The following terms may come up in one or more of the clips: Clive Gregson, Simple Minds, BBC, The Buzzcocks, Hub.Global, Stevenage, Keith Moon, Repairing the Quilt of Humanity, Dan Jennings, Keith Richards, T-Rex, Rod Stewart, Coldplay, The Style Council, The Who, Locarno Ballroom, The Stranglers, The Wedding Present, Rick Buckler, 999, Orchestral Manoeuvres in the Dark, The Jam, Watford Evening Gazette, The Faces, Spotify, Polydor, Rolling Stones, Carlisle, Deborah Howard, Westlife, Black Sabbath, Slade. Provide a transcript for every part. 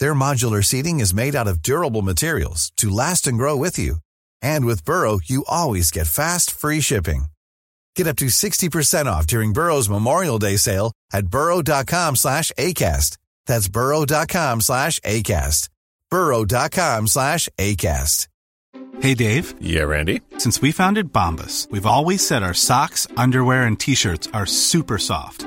Their modular seating is made out of durable materials to last and grow with you. And with Burrow, you always get fast, free shipping. Get up to 60% off during Burrow's Memorial Day sale at Burrow.com/ACAST. That's Burrow.com/ACAST. Burrow.com/ACAST. Hey, Dave. Yeah, Randy. Since we founded Bombas, we've always said our socks, underwear, and T-shirts are super soft.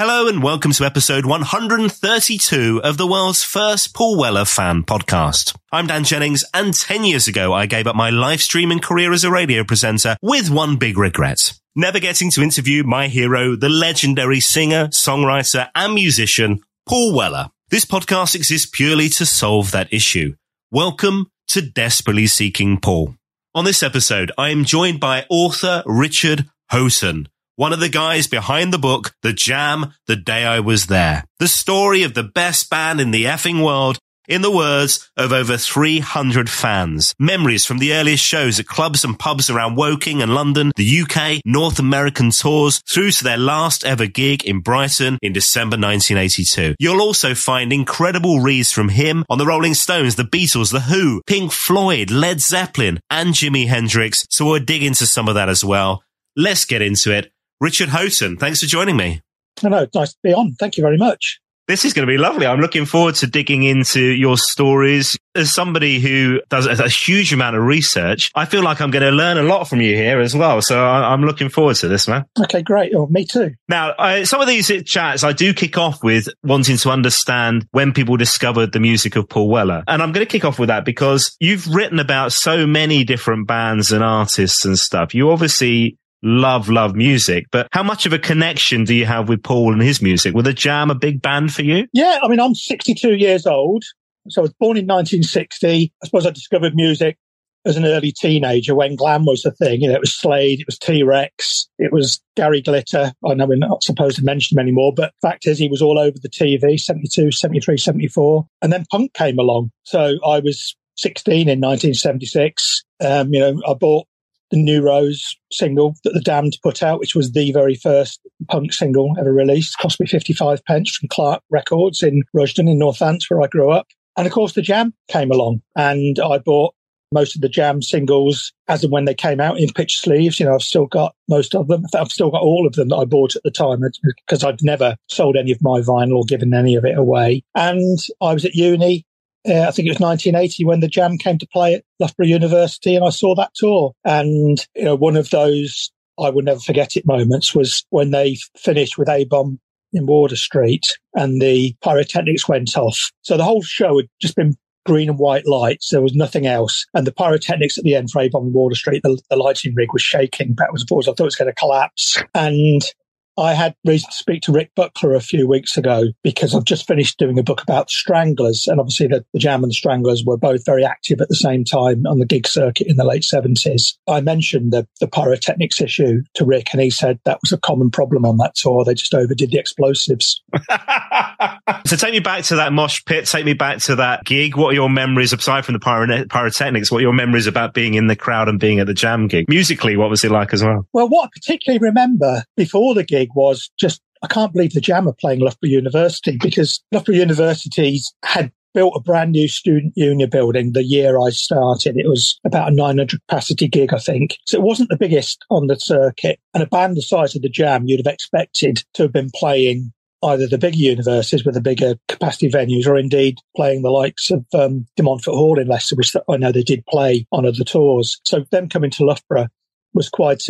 Hello and welcome to episode 132 of the world's first Paul Weller fan podcast. I'm Dan Jennings, and 10 years ago I gave up my live streaming career as a radio presenter with one big regret. Never getting to interview my hero, the legendary singer, songwriter and musician, Paul Weller. This podcast exists purely to solve that issue. Welcome to Desperately Seeking Paul. On this episode, I am joined by author Richard Houghton, one of the guys behind the book, The Jam, The Day I Was There. The story of the best band in the effing world, in the words of over 300 fans. Memories from the earliest shows at clubs and pubs around Woking and London, the UK, North American tours, through to their last ever gig in Brighton in December 1982. You'll also find incredible reads from him on the Rolling Stones, the Beatles, the Who, Pink Floyd, Led Zeppelin, and Jimi Hendrix. So we'll dig into some of that as well. Let's get into it. Richard Houghton, thanks for joining me. Hello, nice to be on. Thank you very much. This is going to be lovely. I'm looking forward to digging into your stories. As somebody who does a huge amount of research, I feel like I'm going to learn a lot from you here as well. So I'm looking forward to this, man. Okay, great. Well, me too. Now, some of these chats, I do kick off with wanting to understand when people discovered the music of Paul Weller. And I'm going to kick off with that because you've written about so many different bands and artists and stuff. You obviously love music, but how much of a connection do you have with Paul and his music? Were The Jam a big band for you? Yeah, I mean, I'm 62 years old, so I was born in 1960. I suppose I discovered music as an early teenager when glam was the thing. You know, it was Slade, it was T-Rex, it was Gary Glitter. I know we're not supposed to mention him anymore, but fact is he was all over the TV, 72, 73, 74. And then punk came along. So I was 16 in 1976. You know, I bought the New Rose single that The Damned put out, which was the very first punk single ever released. It cost me 55 pence from Clark Records in Rushden in Northants, where I grew up. And of course, The Jam came along, and I bought most of The Jam singles as and when they came out in pitch sleeves. You know, I've still got most of them. I've still got all of them that I bought at the time because I'd never sold any of my vinyl or given any of it away. And I was at uni. I think it was 1980 when The Jam came to play at Loughborough University, and I saw that tour. And you know, one of those I will never forget it moments was when they finished with A Bomb in Wardour Street and the pyrotechnics went off. So the whole show had just been green and white lights. There was nothing else. And the pyrotechnics at the end for A Bomb in Wardour Street, the lighting rig was shaking backwards and forwards. I thought it was going to collapse. And I had reason to speak to Rick Buckler a few weeks ago because I've just finished doing a book about The Stranglers. And obviously the Jam and The Stranglers were both very active at the same time on the gig circuit in the late 70s. I mentioned the pyrotechnics issue to Rick, and he said that was a common problem on that tour. They just overdid the explosives. So take me back to that mosh pit. Take me back to that gig. What are your memories, aside from the pyrotechnics, what are your memories about being in the crowd and being at the Jam gig? Musically, what was it like as well? Well, what I particularly remember before the gig was just, I can't believe The Jam are playing Loughborough University, because Loughborough University had built a brand new student union building the year I started. It was about a 900 capacity gig, I think. So it wasn't the biggest on the circuit. And a band the size of The Jam, you'd have expected to have been playing either the bigger universities with the bigger capacity venues, or indeed playing the likes of De Montfort Hall in Leicester, which I know they did play on other tours. So them coming to Loughborough was quite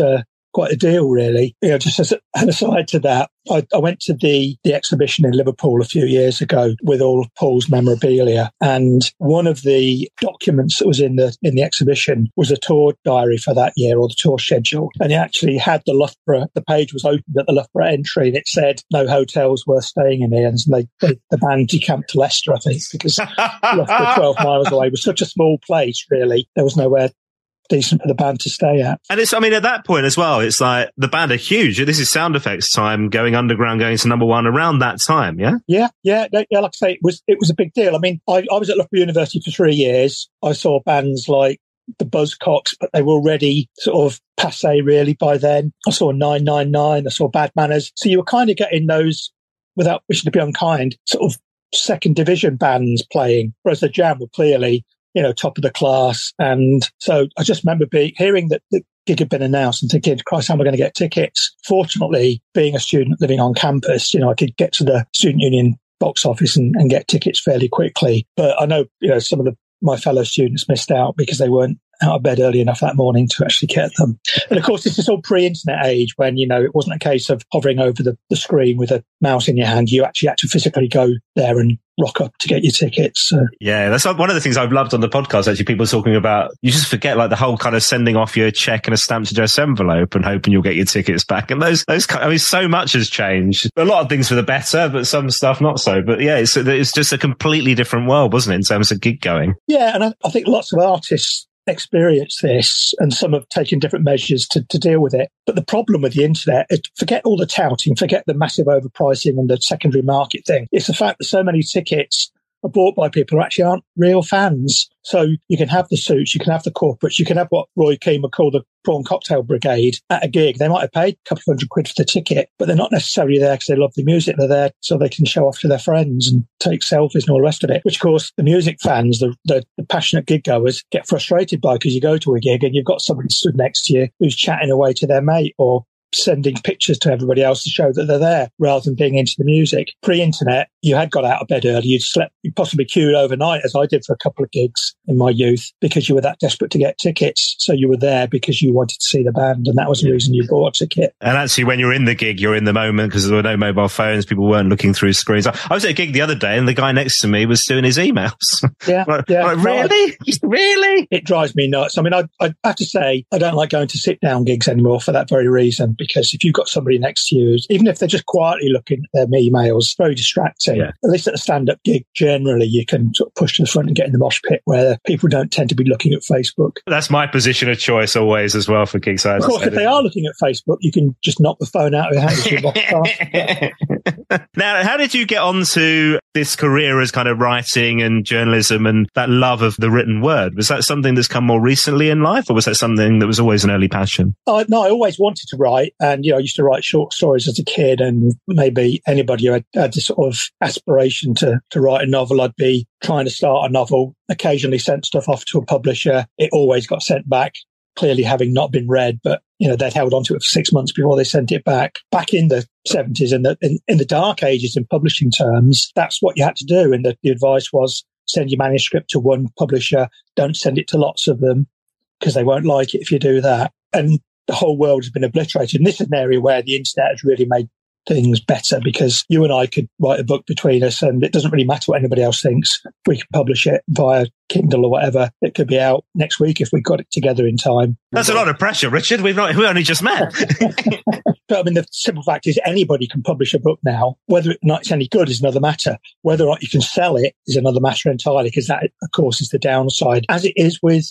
quite a deal, really. You know, just as an aside to that, I went to the exhibition in Liverpool a few years ago with all of Paul's memorabilia, and one of the documents that was in the exhibition was a tour diary for that year, or the tour schedule, and it actually had the page was opened at the Loughborough entry, and it said no hotels worth staying in here, and the band decamped to Leicester, I think, because Loughborough 12 miles away was such a small place, really. There was nowhere decent for the band to stay at. And it's, I mean, at that point as well, it's like the band are huge. This is Sound Effects time, going underground, going to number one around that time, yeah? Yeah. Like I say, it was a big deal. I mean, I was at Loughborough University for 3 years. I saw bands like the Buzzcocks, but they were already sort of passé, really, by then. I saw 999, I saw Bad Manners. So you were kind of getting those, without wishing to be unkind, sort of second division bands playing, whereas the Jam were clearly, you know, top of the class. And so I just remember hearing that the gig had been announced and thinking, Christ, how am I going to get tickets? Fortunately, being a student living on campus, you know, I could get to the student union box office and get tickets fairly quickly. But I know, you know, some of my fellow students missed out because they weren't out of bed early enough that morning to actually get them. And of course, this is all pre-internet age when, you know, it wasn't a case of hovering over the screen with a mouse in your hand. You actually had to physically go there and rock up to get your tickets. So. Yeah, that's one of the things I've loved on the podcast, actually. People talking about, you just forget like the whole kind of sending off your check and a stamped address envelope and hoping you'll get your tickets back. And those, I mean, so much has changed. A lot of things for the better, but some stuff not so. But yeah, it's just a completely different world, wasn't it, in terms of gig going? Yeah, and I think lots of artists experience this, and some have taken different measures to deal with it. But the problem with the internet, forget all the touting, forget the massive overpricing and the secondary market thing. It's the fact that so many tickets are bought by people who actually aren't real fans. So you can have the suits, you can have the corporates, you can have what Roy Keane would call the prawn cocktail brigade at a gig. They might have paid a couple of £100 for the ticket, but they're not necessarily there because they love the music. They're there so they can show off to their friends and take selfies and all the rest of it, which, of course, the music fans, the passionate gig goers, get frustrated by, because you go to a gig and you've got somebody stood next to you who's chatting away to their mate or sending pictures to everybody else to show that they're there rather than being into the music. Pre-internet, you had got out of bed early, you'd slept, you possibly queued overnight, as I did for a couple of gigs in my youth, because you were that desperate to get tickets. So you were there because you wanted to see the band, and that was the reason you bought a ticket. And actually, when you're in the gig, you're in the moment, because there were no mobile phones, people weren't looking through screens. I was at a gig the other day and the guy next to me was doing his emails. Yeah. Like, really? It drives me nuts. I mean, I have to say, I don't like going to sit-down gigs anymore for that very reason. Because if you've got somebody next to you, even if they're just quietly looking at their emails, very distracting. Yeah. At least at a stand-up gig, generally, you can sort of push to the front and get in the mosh pit where people don't tend to be looking at Facebook. That's my position of choice always as well for gigs. Of course, if they are looking at Facebook, you can just knock the phone out of your hand. Now, how did you get onto this career as kind of writing and journalism and that love of the written word? Was that something that's come more recently in life, or was that something that was always an early passion? No, I always wanted to write. And, you know, I used to write short stories as a kid, and maybe anybody who had this sort of aspiration to write a novel, I'd be trying to start a novel, occasionally sent stuff off to a publisher. It always got sent back, clearly having not been read, but, you know, they'd held onto it for 6 months before they sent it back. Back in the 70s, in the dark ages in publishing terms, that's what you had to do. And the advice was send your manuscript to one publisher, don't send it to lots of them, because they won't like it if you do that. And the whole world has been obliterated. And this is an area where the internet has really made things better, because you and I could write a book between us and it doesn't really matter what anybody else thinks. We can publish it via Kindle or whatever. It could be out next week if we got it together in time. That's a lot of pressure, Richard. We only just met. But I mean, the simple fact is anybody can publish a book now. Whether or not it's any good is another matter. Whether or not you can sell it is another matter entirely, because that, of course, is the downside, as it is with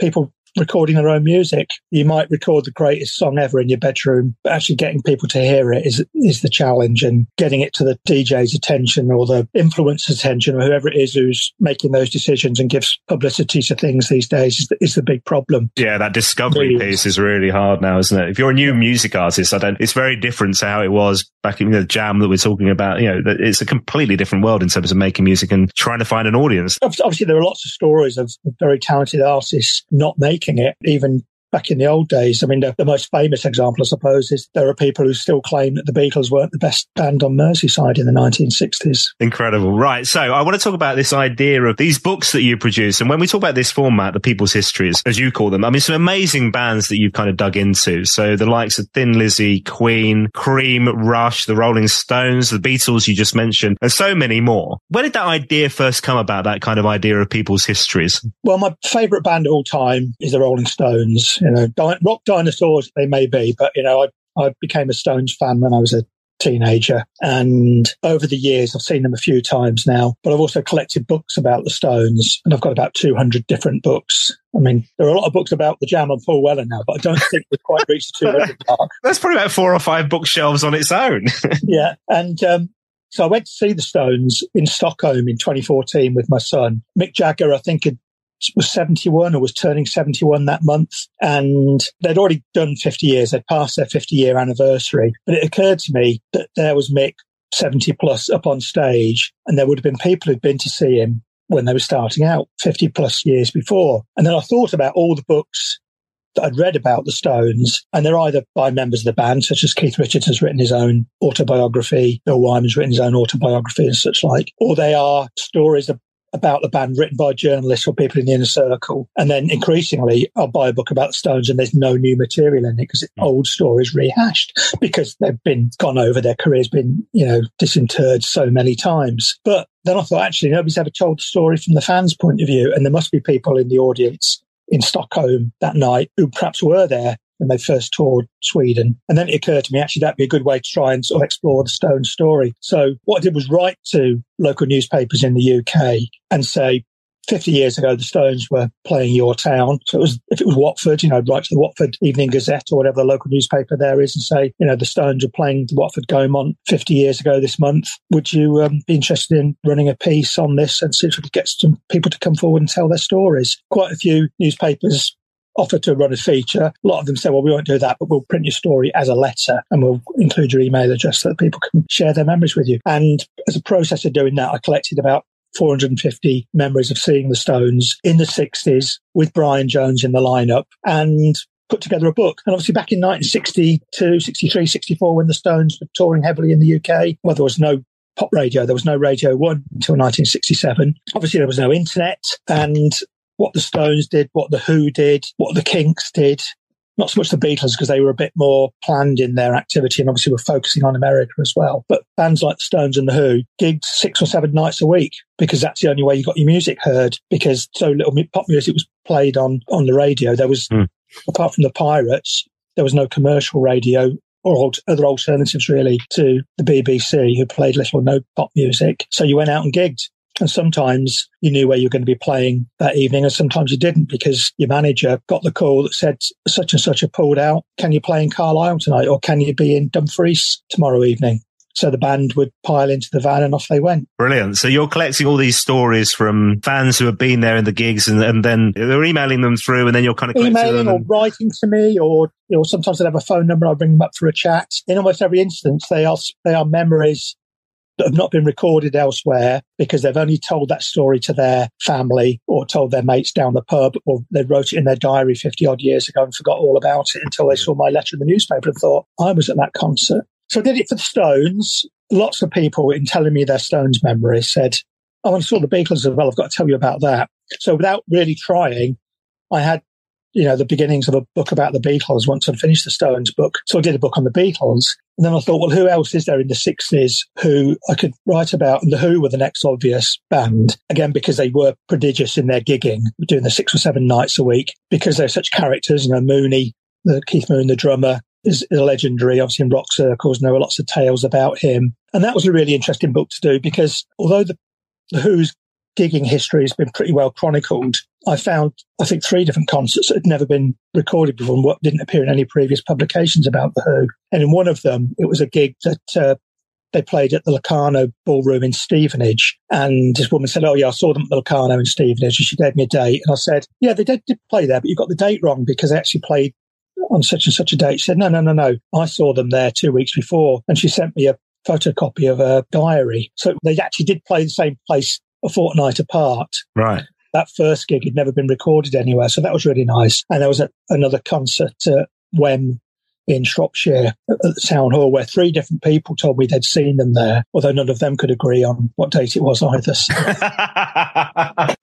people recording their own music. You might record the greatest song ever in your bedroom, but actually getting people to hear it is the challenge, and getting it to the DJ's attention or the influencer's attention or whoever it is who's making those decisions and gives publicity to things these days is the big problem. Yeah, that discovery piece is really hard now, isn't it? If you're a new music artist, it's very different to how it was back in the Jam that we're talking about. You know, it's a completely different world in terms of making music and trying to find an audience. Obviously, there are lots of stories of very talented artists not making it, even back in the old days. I mean, the most famous example, I suppose, is there are people who still claim that the Beatles weren't the best band on Merseyside in the 1960s. Incredible. Right. So I want to talk about this idea of these books that you produce. And when we talk about this format, the people's histories, as you call them, I mean, some amazing bands that you've kind of dug into. So the likes of Thin Lizzy, Queen, Cream, Rush, the Rolling Stones, the Beatles you just mentioned, and so many more. Where did that idea first come about, that kind of idea of people's histories? Well, my favourite band of all time is the Rolling Stones. You know, rock dinosaurs they may be, but, you know, I became a Stones fan when I was a teenager. And over the years, I've seen them a few times now, but I've also collected books about the Stones, and I've got about 200 different books. I mean, there are a lot of books about The Jam and Paul Weller now, but I don't think we've quite reached the 200 mark. That's probably about 4 or 5 bookshelves on its own. Yeah. And so I went to see the Stones in Stockholm in 2014 with my son. Mick Jagger, I think, was 71 or was turning 71 that month, and they'd already done 50 years. They'd passed their 50-year anniversary, but it occurred to me that there was Mick 70 plus up on stage, and there would have been people who'd been to see him when they were starting out 50 plus years before. And then I thought about all the books that I'd read about the Stones, and they're either by members of the band, such as Keith Richards has written his own autobiography, Bill Wyman's written his own autobiography and such like, or they are stories about the band written by journalists or people in the inner circle. And then increasingly, I'll buy a book about the Stones and there's no new material in it because it's old stories rehashed, because they've been gone over, their career's been, you know, disinterred so many times. But then I thought, actually, nobody's ever told the story from the fans' point of view. And there must be people in the audience in Stockholm that night who perhaps were there when they first toured Sweden. And then it occurred to me, actually, that'd be a good way to try and sort of explore the Stones story. So what I did was write to local newspapers in the UK and say, 50 years ago, the Stones were playing your town. So it was, if it was Watford, you know, I'd write to the Watford Evening Gazette or whatever the local newspaper there is and say, you know, the Stones are playing the Watford Gaumont 50 years ago this month. Would you be interested in running a piece on this and see if we could get some people to come forward and tell their stories? Quite a few newspapers offer to run a feature. A lot of them say, well, we won't do that, but we'll print your story as a letter and we'll include your email address so that people can share their memories with you. And as a process of doing that, I collected about 450 memories of seeing the Stones in the 60s with Brian Jones in the lineup and put together a book. And obviously back in 1962, 63, 64, when the Stones were touring heavily in the UK, well, there was no pop radio. There was no Radio 1 until 1967. Obviously, there was no internet, and what the Stones did, what the Who did, what the Kinks did, not so much the Beatles because they were a bit more planned in their activity and obviously were focusing on America as well. But bands like the Stones and the Who gigged 6 or 7 nights a week because that's the only way you got your music heard, because so little pop music was played on the radio. There was, apart from the Pirates, there was no commercial radio or other alternatives really to the BBC, who played little or no pop music. So you went out and gigged. And sometimes you knew where you were going to be playing that evening, and sometimes you didn't, because your manager got the call that said such and such are pulled out. Can you play in Carlisle tonight, or can you be in Dumfries tomorrow evening? So the band would pile into the van and off they went. Brilliant. So you're collecting all these stories from fans who have been there in the gigs, and then they're emailing them through, and then you're kind of emailing them or writing to me, or you know, sometimes they'll have a phone number. I'll bring them up for a chat. In almost every instance, they are memories that have not been recorded elsewhere because they've only told that story to their family or told their mates down the pub, or they wrote it in their diary 50 odd years ago and forgot all about it until they saw my letter in the newspaper and thought, I was at that concert. So I did it for the Stones. Lots of people in telling me their Stones memories said, oh, I saw the Beatles as well. I've got to tell you about that. So without really trying, I had, you know, the beginnings of a book about the Beatles once I'd finished the Stones book. So I did a book on the Beatles. And then I thought, well, who else is there in the 60s who I could write about? And the Who were the next obvious band, again, because they were prodigious in their gigging, doing the 6 or 7 nights a week, because they're such characters. You know, Mooney, Keith Moon, the drummer, is legendary, obviously, in rock circles, and there were lots of tales about him. And that was a really interesting book to do, because although the Who's gigging history has been pretty well chronicled, I found, I think, 3 different concerts that had never been recorded before and what didn't appear in any previous publications about the Who. And in one of them, it was a gig that they played at the Locarno Ballroom in Stevenage. And this woman said, oh, yeah, I saw them at the Locarno in Stevenage. And she gave me a date. And I said, yeah, they did play there, but you got the date wrong because they actually played on such and such a date. She said, no. I saw them there 2 weeks before. And she sent me a photocopy of her diary. So they actually did play the same place a fortnight apart. Right. that first gig had never been recorded anywhere. So that was really nice. And there was another concert at Wem in Shropshire at the Town Hall where three different people told me they'd seen them there, although none of them could agree on what date it was either.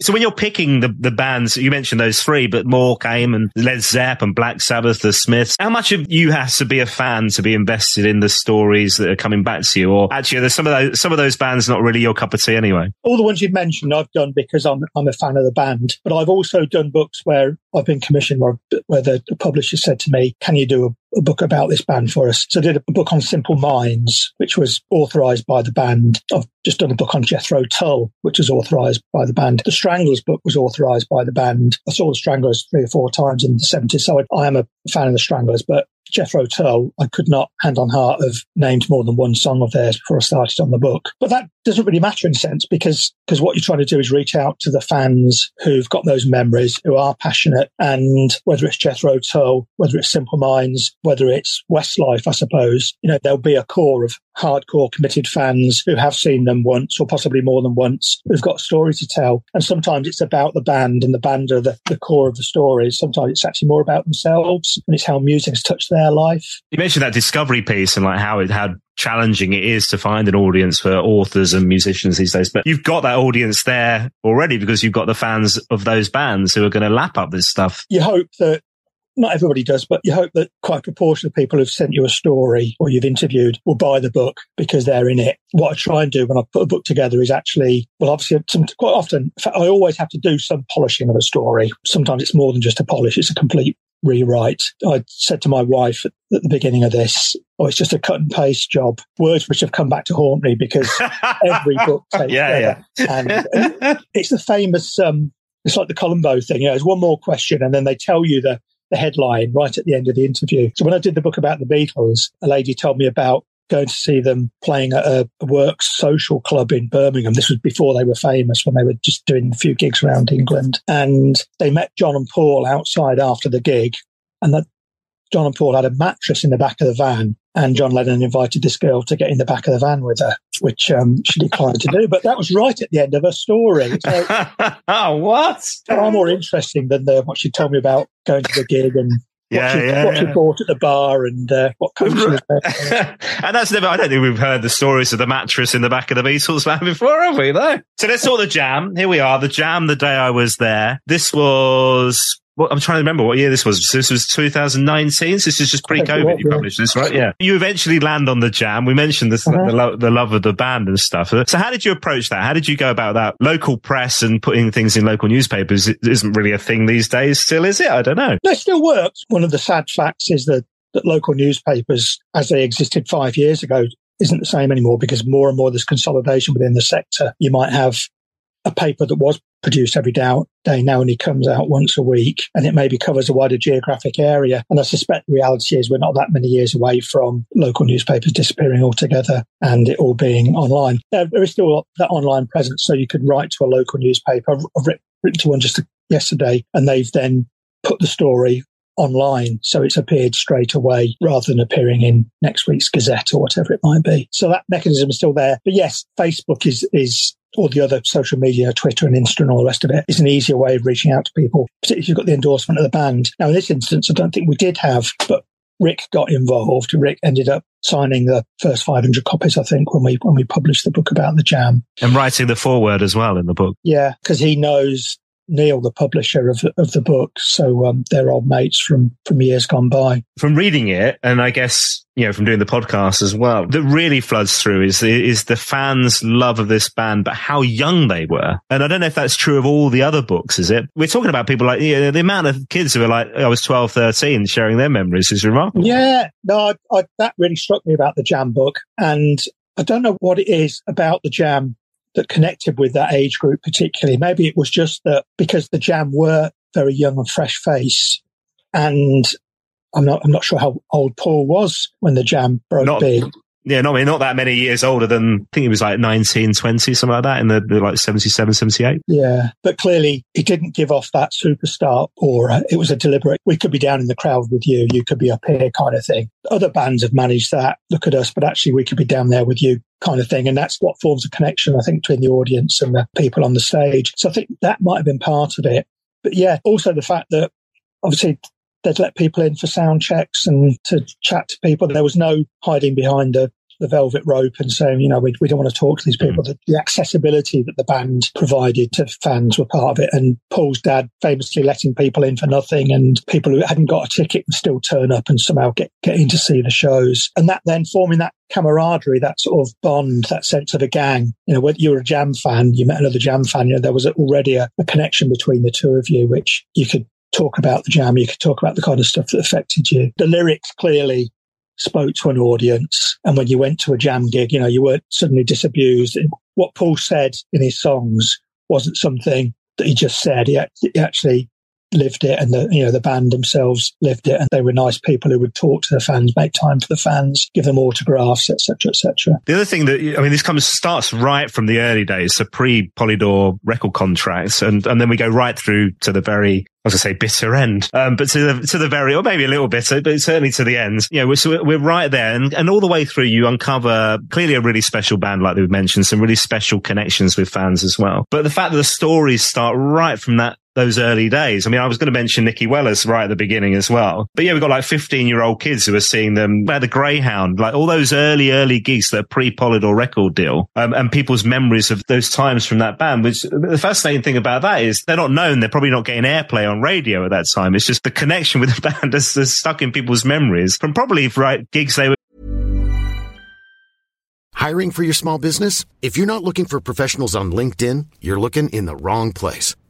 So when you're picking the bands, you mentioned those three, but more came, and Led Zepp and Black Sabbath, the Smiths. How much of you has to be a fan to be invested in the stories that are coming back to you? Or actually, there's some of those bands not really your cup of tea anyway? All the ones you've mentioned I've done because I'm a fan of the band, but I've also done books where I've been commissioned, where the publisher said to me, can you do a book about this band for us? So I did a book on Simple Minds, which was authorised by the band. I've just done a book on Jethro Tull, which was authorised by the band. The Stranglers book was authorised by the band. I saw the Stranglers 3 or 4 times in the 70s, so I am a fan of the Stranglers, but Jethro Tull, I could not, hand on heart, have named more than one song of theirs before I started on the book. But that doesn't really matter in a sense, because what you're trying to do is reach out to the fans who've got those memories, who are passionate, and whether it's Jethro Tull, whether it's Simple Minds, whether it's Westlife, I suppose, there'll be a core of hardcore committed fans who have seen them once or possibly more than once, who've got stories to tell. And sometimes it's about the band, and the band are the core of the stories. Sometimes it's actually more about themselves, and it's how music's touched their life. You mentioned that discovery piece and like how challenging it is to find an audience for authors and musicians these days, but you've got that audience there already because you've got the fans of those bands who are going to lap up this stuff. You hope that not everybody does, but you hope that quite a proportion of people who've sent you a story or you've interviewed will buy the book because they're in it. What I try and do when I put a book together is actually, quite often, in fact, I always have to do some polishing of a story. Sometimes it's more than just a polish, it's a complete rewrite. I said to my wife at the beginning of this, it's just a cut and paste job. Words which have come back to haunt me because every book takes And it's the famous, it's like the Columbo thing, there's one more question and then they tell you the headline right at the end of the interview. So when I did the book about the Beatles, a lady told me about going to see them playing at a works social club in Birmingham. This was before they were famous, when they were just doing a few gigs around England. And they met John and Paul outside after the gig. And that John and Paul had a mattress in the back of the van. And John Lennon invited this girl to get in the back of the van with her, which she declined to do. But that was right at the end of her story. So, what? Far more interesting than what she told me about going to the gig and what she bought at the bar and what country was there. And I don't think we've heard the stories of the mattress in the back of the Beatles van before, have we? No. So let's talk The Jam. Here we are, The Jam, The Day I Was There. This was... Well, I'm trying to remember what year this was. So this was 2019. So this is just pre-COVID you published this, right? Yeah. You eventually land on The Jam. We mentioned this, the love of the band and stuff. So how did you approach that? How did you go about that? Local press and putting things in local newspapers isn't really a thing these days still, is it? I don't know. No, it still works. One of the sad facts is that local newspapers, as they existed 5 years ago, isn't the same anymore because more and more there's consolidation within the sector. You might have a paper that was produced every day now only comes out once a week, and it maybe covers a wider geographic area. And I suspect the reality is we're not that many years away from local newspapers disappearing altogether and it all being online. There is still that online presence, so you can write to a local newspaper. I've written to one just yesterday, and they've then put the story online, so it's appeared straight away rather than appearing in next week's Gazette or whatever it might be. So that mechanism is still there. But yes, Facebook is or the other social media, Twitter and Insta and all the rest of it, is an easier way of reaching out to people, particularly if you've got the endorsement of the band. Now, in this instance, I don't think we did have, but Rick got involved. Rick ended up signing the first 500 copies, I think, when we published the book about The Jam. And writing the foreword as well in the book. Yeah, because he knows Neil, the publisher of the book. So they're old mates from years gone by. From reading it, and I guess... from doing the podcast as well, that really floods through is the fans' love of this band, but how young they were. And I don't know if that's true of all the other books, is it? We're talking about people like, the amount of kids who are like, I was 12, 13, sharing their memories is remarkable. Yeah, no, that really struck me about the Jam book. And I don't know what it is about the Jam that connected with that age group particularly. Maybe it was just that because the Jam were very young and fresh-faced, and I'm not sure how old Paul was when the Jam broke big. Yeah, not that many years older than, I think he was like 19, 20, something like that, in the like 77, 78. Yeah, but clearly he didn't give off that superstar aura. It was a deliberate, we could be down in the crowd with you, you could be up here kind of thing. Other bands have managed that, look at us, but actually we could be down there with you kind of thing. And that's what forms a connection, I think, between the audience and the people on the stage. So I think that might have been part of it. But yeah, also the fact that obviously they'd let people in for sound checks and to chat to people. There was no hiding behind the velvet rope and saying, you know, we don't want to talk to these people. The accessibility that the band provided to fans were part of it. And Paul's dad famously letting people in for nothing, and people who hadn't got a ticket would still turn up and somehow get in to see the shows. And that then forming that camaraderie, that sort of bond, that sense of a gang. You know, when you were a Jam fan, you met another Jam fan, you know, there was already a connection between the two of you, which you could talk about the Jam, you could talk about the kind of stuff that affected you. The lyrics clearly spoke to an audience, and when you went to a Jam gig, you know, you weren't suddenly disabused. What Paul said in his songs wasn't something that he just said, he actually lived it, and the band themselves lived it, and they were nice people who would talk to the fans, make time for the fans, give them autographs, etc., etc. The other thing that, I mean, this starts right from the early days, so pre-Polydor record contracts, and then we go right through to the very, I was going to say bitter end, but to the very, or maybe a little bit, but certainly to the end. You know, we're right there, and all the way through, you uncover clearly a really special band, like we've mentioned, some really special connections with fans as well. But the fact that the stories start right from those early days. I mean, I was going to mention Nicky Wellers right at the beginning as well. But yeah, we've got like 15-year-old kids who are seeing them at the Greyhound, like all those early gigs that are pre-Polydor record deal, and people's memories of those times from that band, which the fascinating thing about that is they're not known. They're probably not getting airplay on radio at that time. It's just the connection with the band that's stuck in people's memories from probably right gigs they were. Hiring for your small business? If you're not looking for professionals on LinkedIn, you're looking in the wrong place.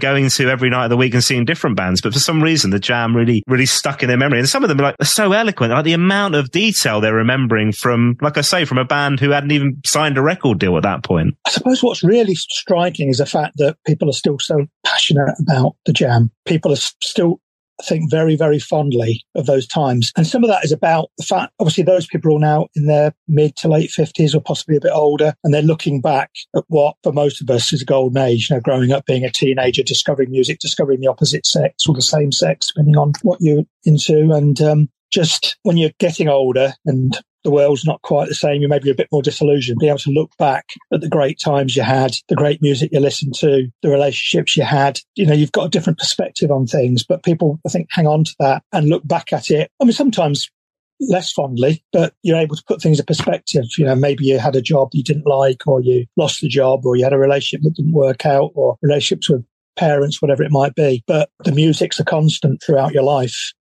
Going to every night of the week and seeing different bands, but for some reason the Jam really stuck in their memory, and some of them are so eloquent, like the amount of detail they're remembering from, like I say, from a band who hadn't even signed a record deal at that point. I suppose what's really striking is the fact that people are still so passionate about the Jam. People are still, I think, very, very fondly of those times. And some of that is about the fact, obviously, those people are all now in their mid to late 50s or possibly a bit older, and they're looking back at what, for most of us, is a golden age, you know, growing up, being a teenager, discovering music, discovering the opposite sex or the same sex, depending on what you're into. And just when you're getting older and the world's not quite the same, you may be a bit more disillusioned. Be able to look back at the great times you had, the great music you listened to, the relationships you had. You know, you've got a different perspective on things, but people, I think, hang on to that and look back at it. I mean, sometimes less fondly, but you're able to put things in perspective. You know, maybe you had a job you didn't like, or you lost the job, or you had a relationship that didn't work out, or relationships with parents, whatever it might be. But the music's a constant throughout your life.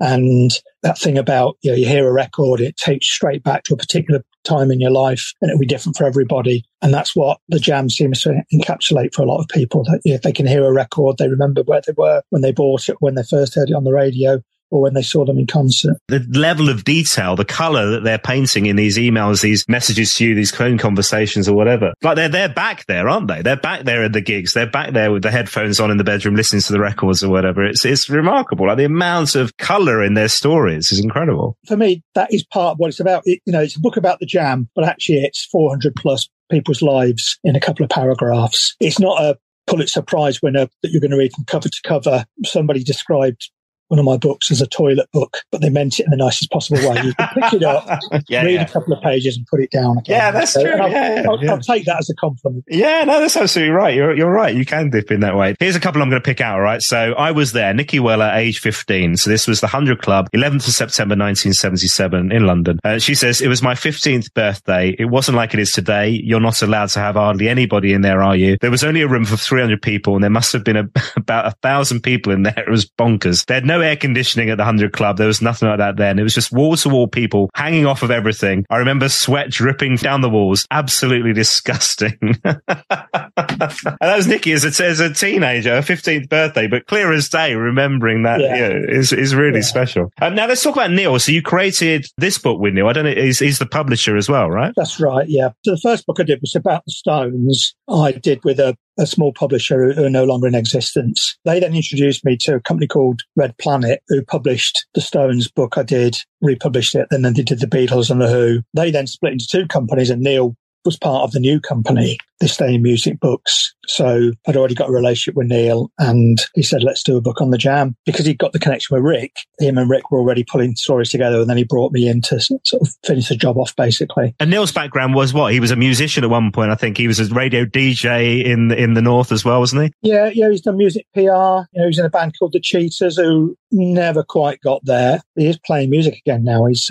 And that thing about, you know, you hear a record, it takes straight back to a particular time in your life, and it'll be different for everybody. And that's what the Jam seems to encapsulate for a lot of people, that if they can hear a record, they remember where they were when they bought it, when they first heard it on the radio, or when they saw them in concert. The level of detail, the colour that they're painting in these emails, these messages to you, these phone conversations or whatever. Like they're back there, aren't they? They're back there at the gigs. They're back there with the headphones on in the bedroom, listening to the records or whatever. It's remarkable. Like the amount of colour in their stories is incredible. For me, that is part of what it's about. You know, it's a book about the Jam, but actually it's 400 plus people's lives in a couple of paragraphs. It's not a Pulitzer Prize winner that you're going to read from cover to cover. Somebody described One of my books is a toilet book, but they meant it in the nicest possible way. You can pick it up, read a couple of pages and put it down again. Yeah, that's true. I'll take that as a compliment. Yeah, no, that's absolutely right. You're right. You can dip in that way. Here's a couple I'm going to pick out, all right? So I was there, Nikki Weller, age 15. So this was the 100 Club, 11th of September, 1977 in London. She says, it was my 15th birthday. It wasn't like it is today. You're not allowed to have hardly anybody in there, are you? There was only a room for 300 people and there must have been about 1,000 people in there. It was bonkers. They had no air conditioning at the 100 Club. There was nothing like that then. It was just wall-to-wall people hanging off of everything. I remember sweat dripping down the walls. Absolutely disgusting. And that was Nikki as a teenager, her 15th birthday, but clear as day, remembering that is really special. Now let's talk about Neil. So you created this book with Neil. I don't know, he's the publisher as well, right? That's right, yeah. So the first book I did was about the Stones. I did with a small publisher who are no longer in existence. They then introduced me to a company called Red Planet, who published the Stones book I did, republished it, and then they did the Beatles and the Who. They then split into two companies, and Neil was part of the new company, This Day in Music Books. So I'd already got a relationship with Neil, and he said, let's do a book on the Jam. Because he'd got the connection with Rick, him and Rick were already pulling stories together, and then he brought me in to sort of finish the job off, basically. And Neil's background was what? He was a musician at one point, I think. He was a radio DJ in the North as well, wasn't he? Yeah, he's done music PR. He was in a band called The Cheaters, who never quite got there. He is playing music again now. He's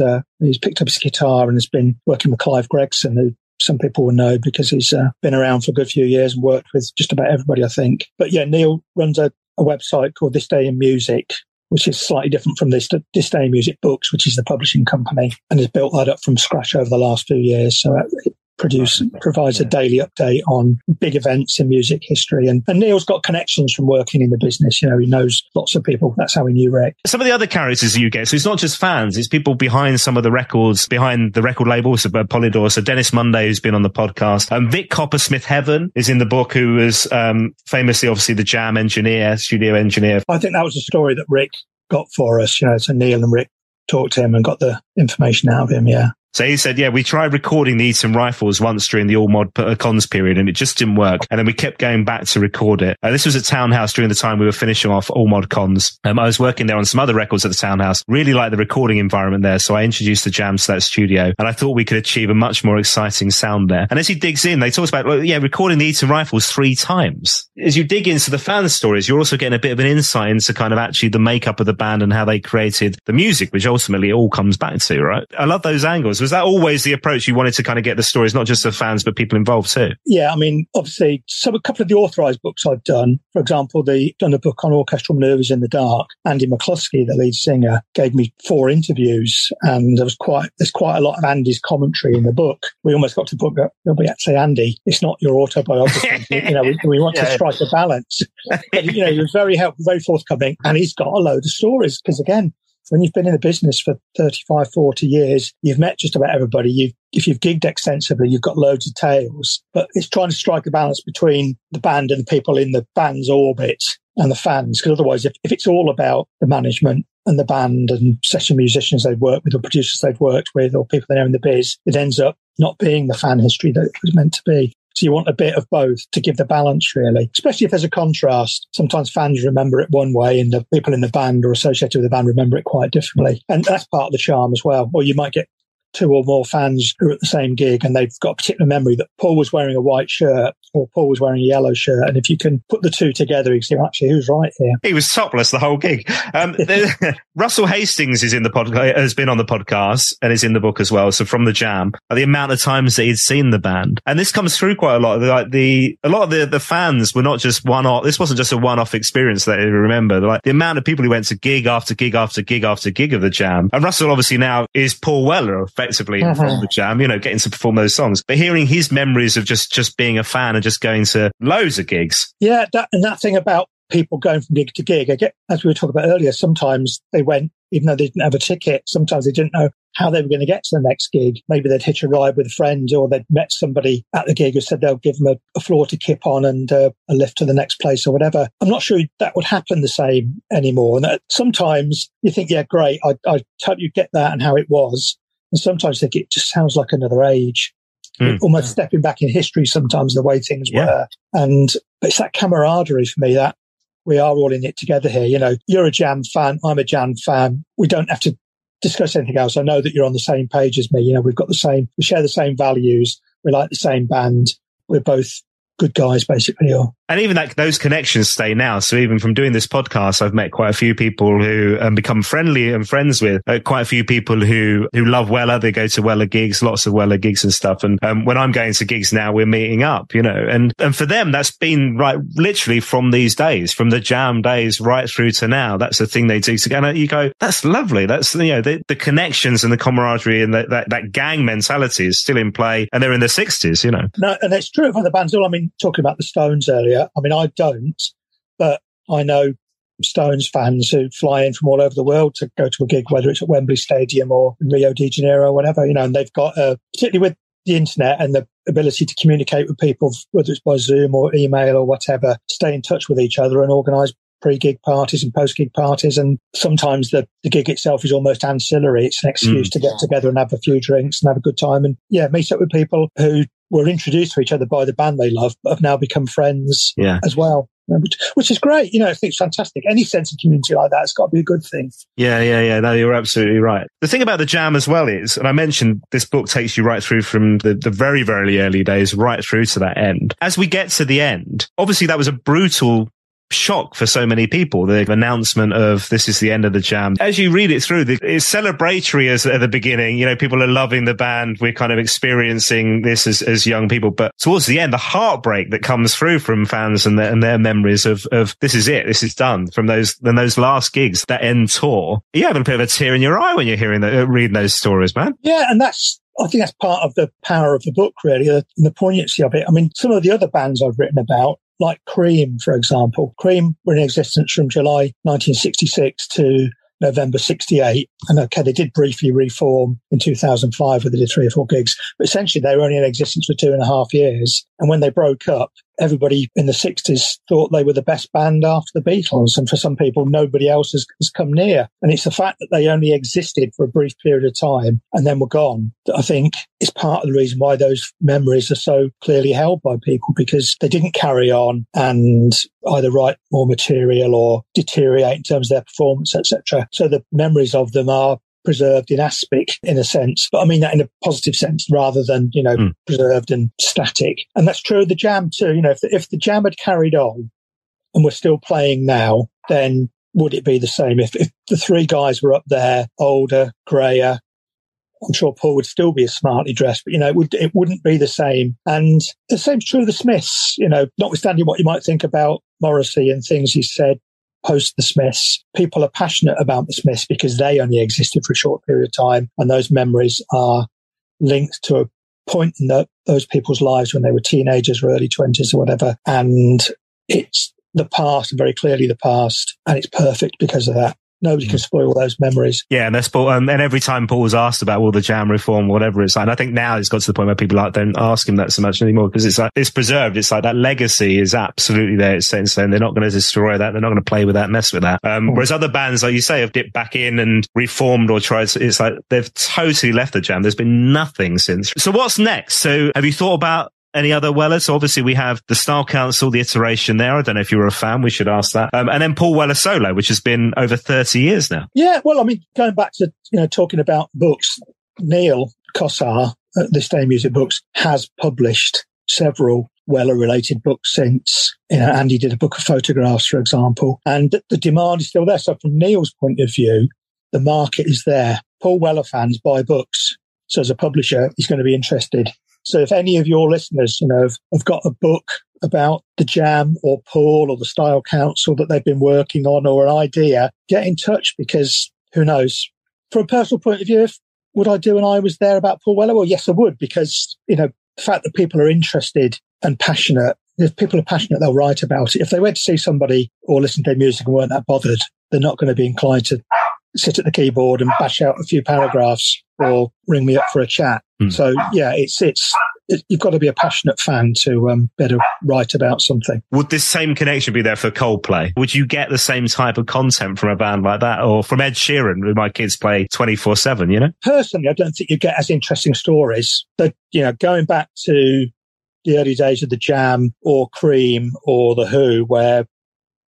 picked up his guitar and has been working with Clive Gregson, who some people will know because he's been around for a good few years and worked with just about everybody, I think. But yeah, Neil runs a website called This Day in Music, which is slightly different from This Day in Music Books, which is the publishing company, and has built that up from scratch over the last few years. So it provides a daily update on big events in music history. And Neil's got connections from working in the business. You know, he knows lots of people. That's how he knew Rick. Some of the other characters you get, so it's not just fans, it's people behind some of the records, behind the record labels, Polydor. So Dennis Munday, who's been on the podcast. Vic Coppersmith-Heaven is in the book, who was famously, obviously, the Jam engineer, studio engineer. I think that was a story that Rick got for us. You know, so Neil and Rick talked to him and got the information out of him, yeah. So he said, yeah, we tried recording the Eton Rifles once during the all-mod cons period, and it just didn't work. And then we kept going back to record it. This was at Townhouse during the time we were finishing off all-mod cons. I was working there on some other records at the Townhouse. Really liked the recording environment there, so I introduced the Jam to that studio, and I thought we could achieve a much more exciting sound there. And as he digs in, they talk about, recording the Eton Rifles 3 times. As you dig into the fan stories, you're also getting a bit of an insight into kind of actually the makeup of the band and how they created the music, which ultimately it all comes back to, right? I love those angles. Was that always the approach you wanted to kind of get the stories, not just the fans, but people involved too? Yeah, I mean, obviously, a couple of the authorised books I've done, for example, done a book on orchestral manoeuvres in the dark. Andy McCluskey, the lead singer, gave me 4 interviews, and there's quite a lot of Andy's commentary in the book. We almost got to the book that we had to say, Andy, it's not your autobiography. we want to strike a balance. But, he was very helpful, very forthcoming, and he's got a load of stories because, again, when you've been in the business for 35, 40 years, you've met just about everybody. If you've gigged extensively, you've got loads of tales. But it's trying to strike a balance between the band and the people in the band's orbit and the fans. Because otherwise, if it's all about the management and the band and session musicians they've worked with or producers they've worked with or people they know in the biz, it ends up not being the fan history that it was meant to be. So you want a bit of both to give the balance, really, especially if there's a contrast. Sometimes fans remember it one way and the people in the band or associated with the band remember it quite differently. And that's part of the charm as well. Or you might get 2 or more fans who are at the same gig and they've got a particular memory that Paul was wearing a white shirt or Paul was wearing a yellow shirt. And if you can put the two together, you can see, actually, who's right here? He was topless the whole gig. Russell Hastings is in the podcast, has been on the podcast and is in the book as well. So from the Jam, the amount of times that he'd seen the band. And this comes through quite a lot. A lot of the fans were not just one-off. This wasn't just a one-off experience that they remembered. Like the amount of people who went to gig after gig after gig after gig of the Jam. And Russell obviously now is Paul Weller, effectively from the Jam, getting to perform those songs, but hearing his memories of just being a fan and just going to loads of gigs. Yeah, that thing about people going from gig to gig. I get, as we were talking about earlier, sometimes they went even though they didn't have a ticket. Sometimes they didn't know how they were going to get to the next gig. Maybe they'd hitch a ride with a friend, or they'd met somebody at the gig who said they'll give them a floor to kip on and a lift to the next place or whatever. I'm not sure that would happen the same anymore. And sometimes you think, yeah, great, I hope you get that and how it was. And sometimes I think it just sounds like another age, almost stepping back in history sometimes the way things were. But it's that camaraderie for me, that we are all in it together here. You know, you're a Jam fan, I'm a Jam fan. We don't have to discuss anything else. I know that you're on the same page as me. You know, we've got we share the same values. We like the same band. We're both good guys, basically. And even that, those connections stay now. So even from doing this podcast, I've met quite a few people who become friendly and friends with quite a few people who love Weller. They go to Weller gigs, lots of Weller gigs and stuff. And when I'm going to gigs now, we're meeting up, you know, and for them, that's been right, literally from these days, from the Jam days right through to now. That's the thing they do together. And you go, that's lovely. That's, you know, the connections and the camaraderie and that gang mentality is still in play. And they're in their 60s, you know. No, and it's true of other bands. All I mean, talking about the Stones earlier, I mean, I don't, but I know Stones fans who fly in from all over the world to go to a gig, whether it's at Wembley Stadium or Rio de Janeiro or whatever, you know, and they've got, particularly with the internet and the ability to communicate with people, whether it's by Zoom or email or whatever, stay in touch with each other and organise pre-gig parties and post-gig parties. And sometimes the gig itself is almost ancillary. It's an excuse to get together and have a few drinks and have a good time and, yeah, meet up with people who were introduced to each other by the band they love, but have now become friends as well, which is great. You know, I think it's fantastic. Any sense of community like that, it's got to be a good thing. Yeah. No, you're absolutely right. The thing about the Jam as well is, and I mentioned this book takes you right through from the very, very early days, right through to that end. As we get to the end, obviously that was a brutal shock for so many people, the announcement of this is the end of the Jam. As you read it through, it's celebratory at the beginning. You know, people are loving the band. We're kind of experiencing this as young people. But towards the end, the heartbreak that comes through from fans and their memories of this is it, this is done, from those last gigs, that end tour. You're having a bit of a tear in your eye when you're hearing reading those stories, man. Yeah, and I think that's part of the power of the book, really, and the poignancy of it. I mean, some of the other bands I've written about, like Cream, for example. Cream were in existence from July 1966 to November 68. And okay, they did briefly reform in 2005 where they did 3 or 4 gigs, but essentially they were only in existence for 2.5 years. And when they broke up, everybody in the 60s thought they were the best band after the Beatles. And for some people, nobody else has come near. And it's the fact that they only existed for a brief period of time and then were gone that I think is part of the reason why those memories are so clearly held by people, because they didn't carry on and either write more material or deteriorate in terms of their performance, etc. So the memories of them are preserved in aspic, in a sense, but I mean that in a positive sense, rather than, you know, preserved and static. And that's true of the Jam too. You know, if the Jam had carried on and we're still playing now, then would it be the same? If the three guys were up there, older, grayer, I'm sure Paul would still be as smartly dressed, but, you know, it wouldn't be the same. And the same's true of the Smiths, you know, notwithstanding what you might think about Morrissey and things he said post the Smiths. People are passionate about the Smiths because they only existed for a short period of time, and those memories are linked to a point in those people's lives when they were teenagers or early 20s or whatever, and it's the past, very clearly the past, and it's perfect because of that. Nobody can spoil those memories. Yeah, and that's Paul. And every time Paul was asked about will the Jam reform, whatever it's like, and I think now it's got to the point where people like don't ask him that so much anymore, because it's like it's preserved. It's like that legacy is absolutely there. It's set in stone. They're not going to destroy that. They're not going to play with that, mess with that. Whereas other bands, like you say, have dipped back in and reformed or tried. It's like they've totally left the Jam. There's been nothing since. So what's next? So have you thought about any other Weller? So obviously we have the Style Council, the iteration there. I don't know if you were a fan. We should ask that. And then Paul Weller solo, which has been over 30 years now. Yeah, well, I mean, going back to, you know, talking about books, Neil Kossar at This Day Music Books has published several Weller-related books since. You know, Andy did a book of photographs, for example, and the demand is still there. So from Neil's point of view, the market is there. Paul Weller fans buy books. So as a publisher, he's going to be interested. So if any of your listeners, you know, have got a book about the Jam or Paul or the Style Council that they've been working on, or an idea, get in touch, because who knows? From a personal point of view, would I do an I Was There about Paul Weller? Well, yes, I would, because, you know, the fact that people are interested and passionate, if people are passionate, they'll write about it. If they went to see somebody or listen to their music and weren't that bothered, they're not going to be inclined to sit at the keyboard and bash out a few paragraphs or ring me up for a chat. So yeah, it's you've got to be a passionate fan to be able to write about something. Would this same connection be there for Coldplay? Would you get the same type of content from a band like that, or from Ed Sheeran, who my kids play 24/7? You know, personally, I don't think you get as interesting stories. But, you know, going back to the early days of the Jam or Cream or the Who, where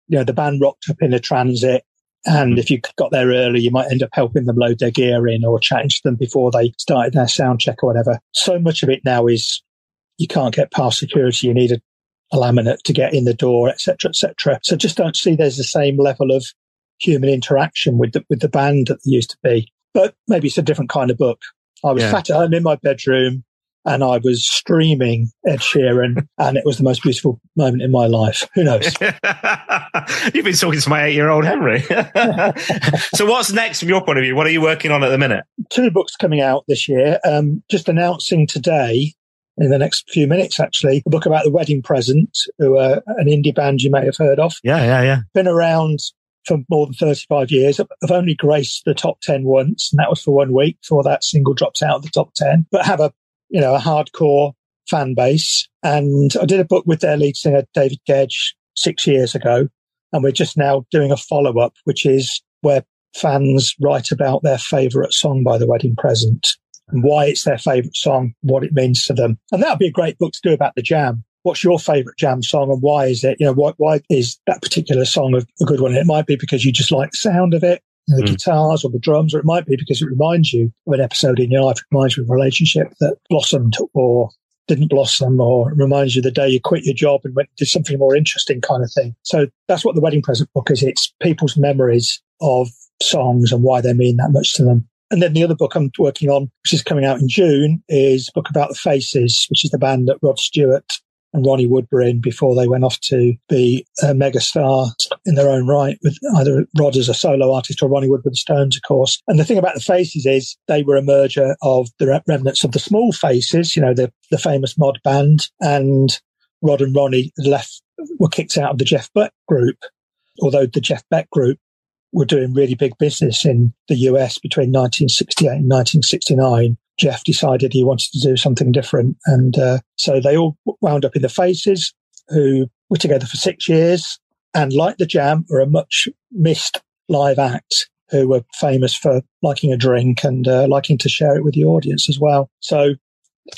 you know, the band rocked up in a transit. And if you got there early, you might end up helping them load their gear in or chatting to them before they started their sound check or whatever. So much of it now is you can't get past security. You need a laminate to get in the door, et cetera, et cetera. So just don't see there's the same level of human interaction with the band that there used to be. But maybe it's a different kind of book. I was sat at home in my bedroom and I was streaming Ed Sheeran, and it was the most beautiful moment in my life. Who knows? You've been talking to my 8-year-old Henry. So what's next from your point of view? What are you working on at the minute? 2 books coming out this year. Just announcing today, in the next few minutes, actually, a book about The Wedding Present, who are an indie band you may have heard of. Yeah. Been around for more than 35 years. I've only graced the top 10 once, and that was for 1 week before that single drops out of the top 10. But have a hardcore fan base. And I did a book with their lead singer, David Gedge, 6 years ago. And we're just now doing a follow-up, which is where fans write about their favourite song by The Wedding Present and why it's their favourite song, what it means to them. And that would be a great book to do about The Jam. What's your favourite Jam song and why is it? You know, why is that particular song a good one? And it might be because you just like the sound of it, the guitars or the drums, or it might be because it reminds you of an episode in your life. It reminds you of a relationship that blossomed or didn't blossom, or reminds you of the day you quit your job and went and did something more interesting kind of thing. So that's what The Wedding Present book is. It's people's memories of songs and why they mean that much to them. And then the other book I'm working on, which is coming out in June, is a book about The Faces, which is the band that Rod Stewart and Ronnie Wood were in before they went off to be a megastar in their own right, with either Rod as a solo artist or Ronnie Wood with the Stones, of course. And the thing about The Faces is they were a merger of the remnants of the Small Faces, you know, the famous mod band, and Rod and Ronnie were kicked out of the Jeff Beck group, although the Jeff Beck group were doing really big business in the US between 1968 and 1969. Jeff decided he wanted to do something different. And so they all wound up in The Faces, who were together for 6 years. And like The Jam, were a much missed live act who were famous for liking a drink and liking to share it with the audience as well. So,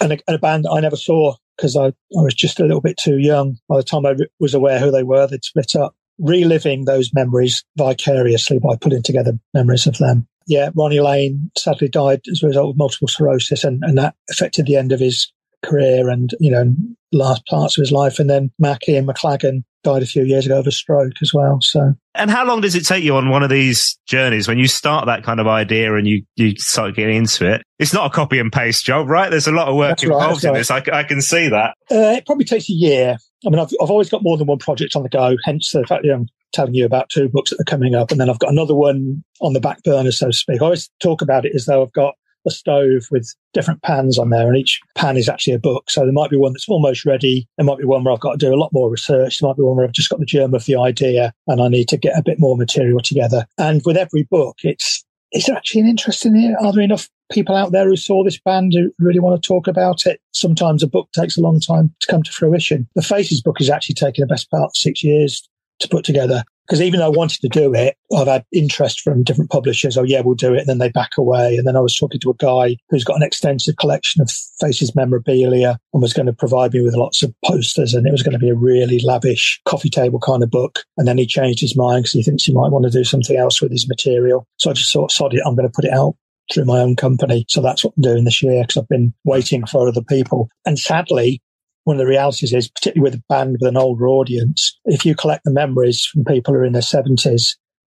and a band that I never saw because I was just a little bit too young. By the time I was aware who they were, they'd split up. Reliving those memories vicariously by putting together memories of them. Yeah, Ronnie Lane sadly died as a result of multiple sclerosis, and that affected the end of his career and, you know, last parts of his life. And then Mackie and McLagan died a few years ago of a stroke as well. So, and how long does it take you on one of these journeys when you start that kind of idea and you start getting into it? It's not a copy and paste job, right? There's a lot of work involved in this. I can see that. It probably takes a year. I mean, I've always got more than one project on the go, hence the fact that I'm telling you about 2 books that are coming up, and then I've got another one on the back burner, so to speak. I always talk about it as though I've got a stove with different pans on there, and each pan is actually a book. So there might be one that's almost ready. There might be one where I've got to do a lot more research. There might be one where I've just got the germ of the idea and I need to get a bit more material together. And with every book, is there actually an interest in it? Are there enough people out there who saw this band who really want to talk about it? Sometimes a book takes a long time to come to fruition. The Faces book is actually taking the best part of 6 years to put together. Because even though I wanted to do it, I've had interest from different publishers. Oh, yeah, we'll do it. And then they back away. And then I was talking to a guy who's got an extensive collection of Faces memorabilia and was going to provide me with lots of posters. And it was going to be a really lavish coffee table kind of book. And then he changed his mind because he thinks he might want to do something else with his material. So I just sort of sod it. I'm going to put it out through my own company. So that's what I'm doing this year because I've been waiting for other people. And sadly, one of the realities is, particularly with a band with an older audience, if you collect the memories from people who are in their 70s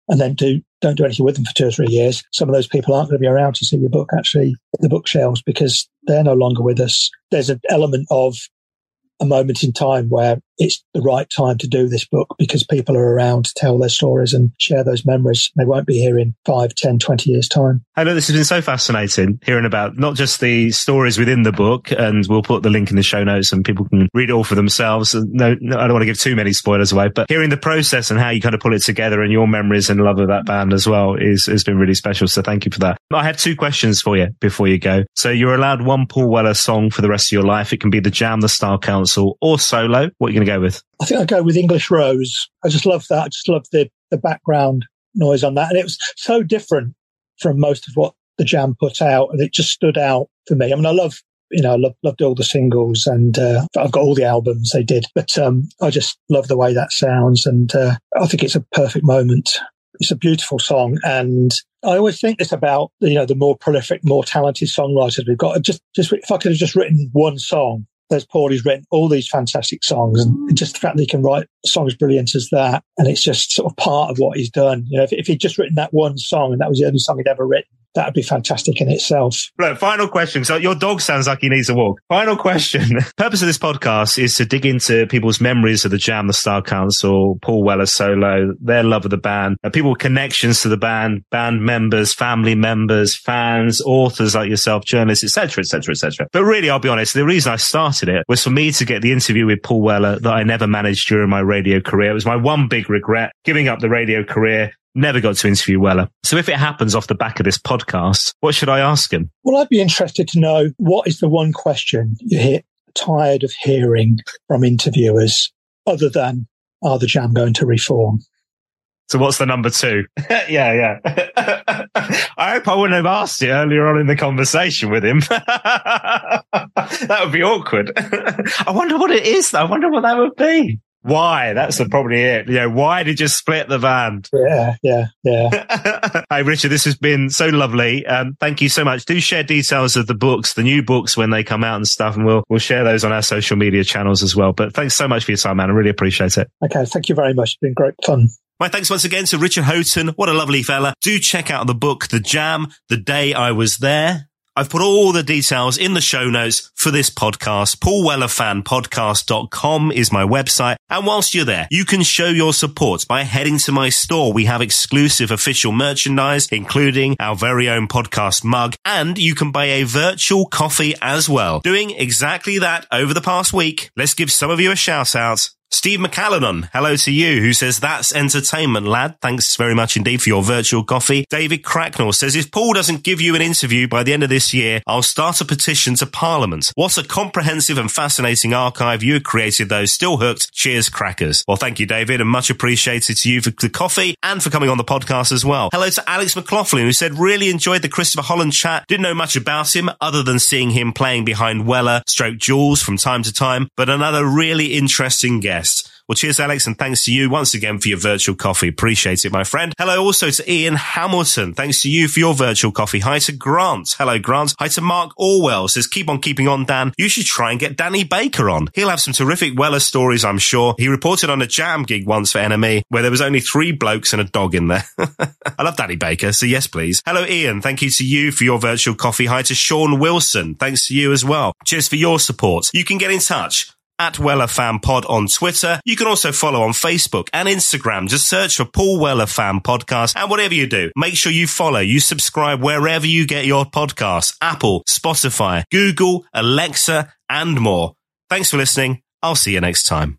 and then don't do anything with them for 2 or 3 years, some of those people aren't going to be around to see your book actually at the bookshelves because they're no longer with us. There's an element of a moment in time where it's the right time to do this book because people are around to tell their stories and share those memories. They won't be here in 5, 10, 20 years' time. I know this has been so fascinating, hearing about not just the stories within the book, and we'll put the link in the show notes and people can read it all for themselves. No, I don't want to give too many spoilers away, but hearing the process and how you kind of pull it together and your memories and love of that band as well has been really special. So thank you for that. I have 2 questions for you before you go. So you're allowed one Paul Weller song for the rest of your life. It can be The Jam, The Style Council, or solo. What are you going to go with? I think I'll go with English Rose. I just love that. I just love the background noise on that. And it was so different from most of what the Jam put out. And it just stood out for me. I mean, I love you know, I loved all the singles, and I've got all the albums they did. But I just love the way that sounds, and I think it's a perfect moment. It's a beautiful song, and I always think this about, you know, the more prolific, more talented songwriters we've got. Just if I could have just written one song, there's Paul, who's written all these fantastic songs, and just the fact that he can write songs brilliant as that, and it's just sort of part of what he's done. You know, if he'd just written that one song, and that was the only song he'd ever written, that would be fantastic in itself. Look, final question. So your dog sounds like he needs a walk. Final question. Purpose of this podcast is to dig into people's memories of The Jam, The Style Council, Paul Weller solo, their love of the band, people's connections to the band, band members, family members, fans, authors like yourself, journalists, etc., etc., etc. But really, I'll be honest, the reason I started it was for me to get the interview with Paul Weller that I never managed during my radio career. It was my one big regret, giving up the radio career. Never got to interview Weller. So if it happens off the back of this podcast, what should I ask him? Well, I'd be interested to know, what is the one question you're tired of hearing from interviewers other than, are the Jam going to reform? So what's the number two? yeah. I hope I wouldn't have asked it earlier on in the conversation with him. That would be awkward. I wonder what it is. I wonder what that would be. Why? That's probably it. You know, why did you split the band? Yeah. Hey, Richard, this has been so lovely. Thank you so much. Do share details of the books, the new books, when they come out and stuff, and we'll share those on our social media channels as well. But thanks so much for your time, man. I really appreciate it. Okay, thank you very much. It's been great fun. My thanks once again to Richard Houghton. What a lovely fella. Do check out the book, The Jam, The Day I Was There. I've put all the details in the show notes for this podcast. PaulWellerFanPodcast.com is my website. And whilst you're there, you can show your support by heading to my store. We have exclusive official merchandise, including our very own podcast mug. And you can buy a virtual coffee as well. Doing exactly that over the past week. Let's give some of you a shout out. Steve McCallonan, hello to you, who says, that's entertainment, lad. Thanks very much indeed for your virtual coffee. David Cracknell says, if Paul doesn't give you an interview by the end of this year, I'll start a petition to Parliament. What a comprehensive and fascinating archive you have created, though. Still hooked. Cheers, crackers. Well, thank you, David, and much appreciated to you for the coffee and for coming on the podcast as well. Hello to Alex McLaughlin, who said, really enjoyed the Christopher Holland chat. Didn't know much about him other than seeing him playing behind Weller / Jules from time to time, but another really interesting guest. Well, cheers, Alex, and thanks to you once again for your virtual coffee. Appreciate it, my friend. Hello also to Ian Hamilton. Thanks to you for your virtual coffee. Hi to Grant. Hello, Grant. Hi to Mark Orwell. Says, keep on keeping on, Dan. You should try and get Danny Baker on. He'll have some terrific Weller stories, I'm sure. He reported on a Jam gig once for NME where there was only 3 blokes and a dog in there. I love Danny Baker, so yes, please. Hello, Ian. Thank you to you for your virtual coffee. Hi to Sean Wilson. Thanks to you as well. Cheers for your support. You can get in touch at Weller Fan Pod on Twitter. You can also follow on Facebook and Instagram. Just search for Paul Weller Fan Podcast. And whatever you do, make sure you follow, you subscribe wherever you get your podcasts. Apple, Spotify, Google, Alexa, and more. Thanks for listening. I'll see you next time.